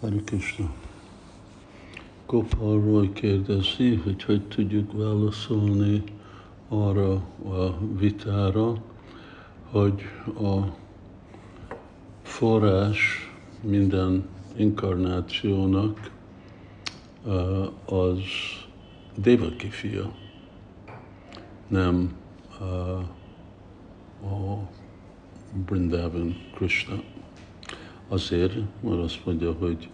Hare Krishna. Kopa arról kérdezi, hogy hogy tudjuk válaszolni arra a vitára, hogy a forrás minden inkarnációnak az Devakī fia, nem a Bṛndāvan Kṛṣṇa. Azért, mert azt mondja, hogy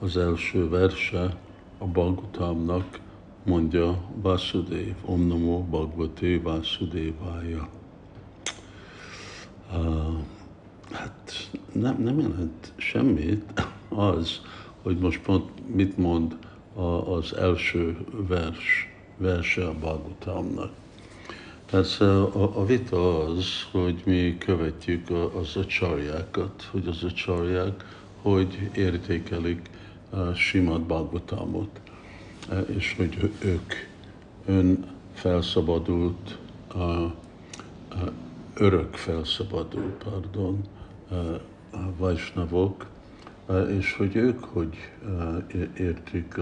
az első verse a Bhagavatamnak mondja Vāsudeva, Om Namo Bhagavate Vāsudevāja. Hát nem jelent semmit az, hogy most pont mit mond az első verse a Bhagavatamnak. Persze a vita az, hogy mi követjük az a csarjákat, hogy az a csarják, hogy értékelik Śrīmad Bhāgavatamot, és hogy ők önfelszabadult, örökfelszabadult, vajsnavok, és hogy ők hogy értik,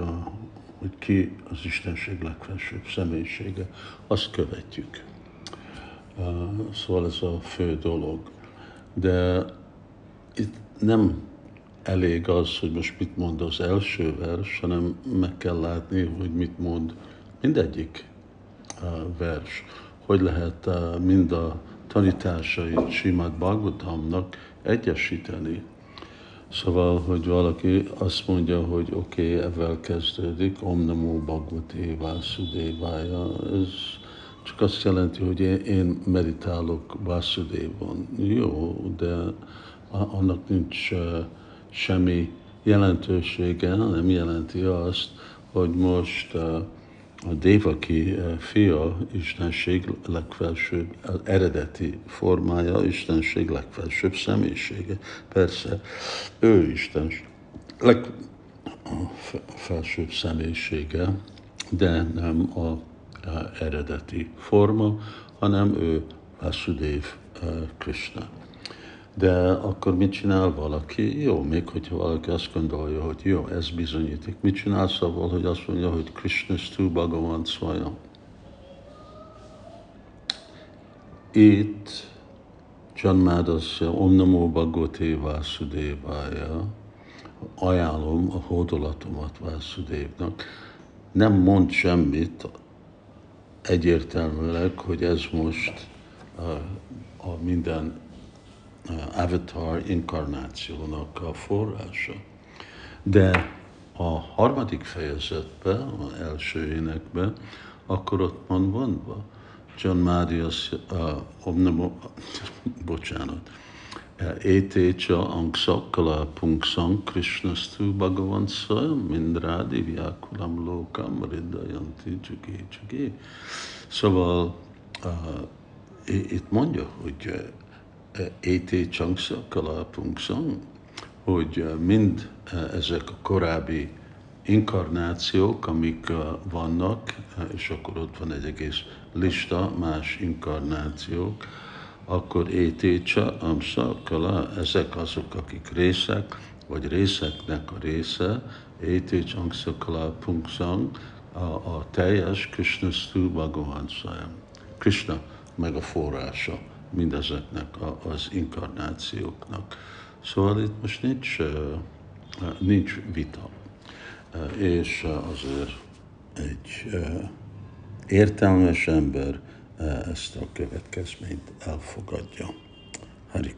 hogy ki az Istenség legfelsőbb személyisége, azt követjük. Szóval ez a fő dolog. De itt nem elég az, hogy most mit mond az első vers, hanem meg kell látni, hogy mit mond mindegyik vers. Hogy lehet mind a tanításait Śrīmad Bhāgavatamnak egyesíteni. Szóval, hogy valaki azt mondja, hogy oké, ezzel kezdődik, Om Namo Bhagavate Vāsudevāja, ez csak azt jelenti, hogy én meditálok Vásudevon. Jó, de annak nincs semmi jelentősége, nem jelenti azt, hogy most a Devakī fia, Istenség legfelsőbb, eredeti formája, Istenség legfelsőbb személyisége. Persze, ő Istenség legfelsőbb személyisége, de nem az eredeti forma, hanem ő Vāsudeva Kṛṣṇa. De akkor mit csinál valaki? Jó, még hogyha valaki azt gondolja, hogy jó, ez bizonyítik. Mit csinálsz avval, hogy azt mondja, hogy Kṛṣṇastu bhagavān svayam? Itt Janmádasya Om Namo Bhagavate Vāsudevāja, ajánlom a hódolatomat Vásudevnak. Nem mond semmit egyértelműleg, hogy ez most a minden avatar inkarnációnak a forrása. De a harmadik fejezetben, az első énekben, akkor ott van mondva, été cāṁśa-kalā puṁsaṁ Kṛṣṇastu bhagavān svayam indrāri-vyākula loka mṛḍayanti csuké. Szóval itt mondja, hogy été cāṁśa-kalā puṁsaṁ, hogy mind ezek a korábbi inkarnációk, amik vannak, és akkor ott van egy egész lista, más inkarnációk, akkor été cāṁśa-kalā, ezek azok, akik részek, vagy részeknek a része, été cāṁśa-kalā puṁsaṁ, a teljes Kṛṣṇastu bhagavān svayam. Kṛṣṇa meg a forrása mindezeknek az inkarnációknak. Szóval itt most nincs vita. És azért egy értelmes ember ezt a következményt elfogadja. Hare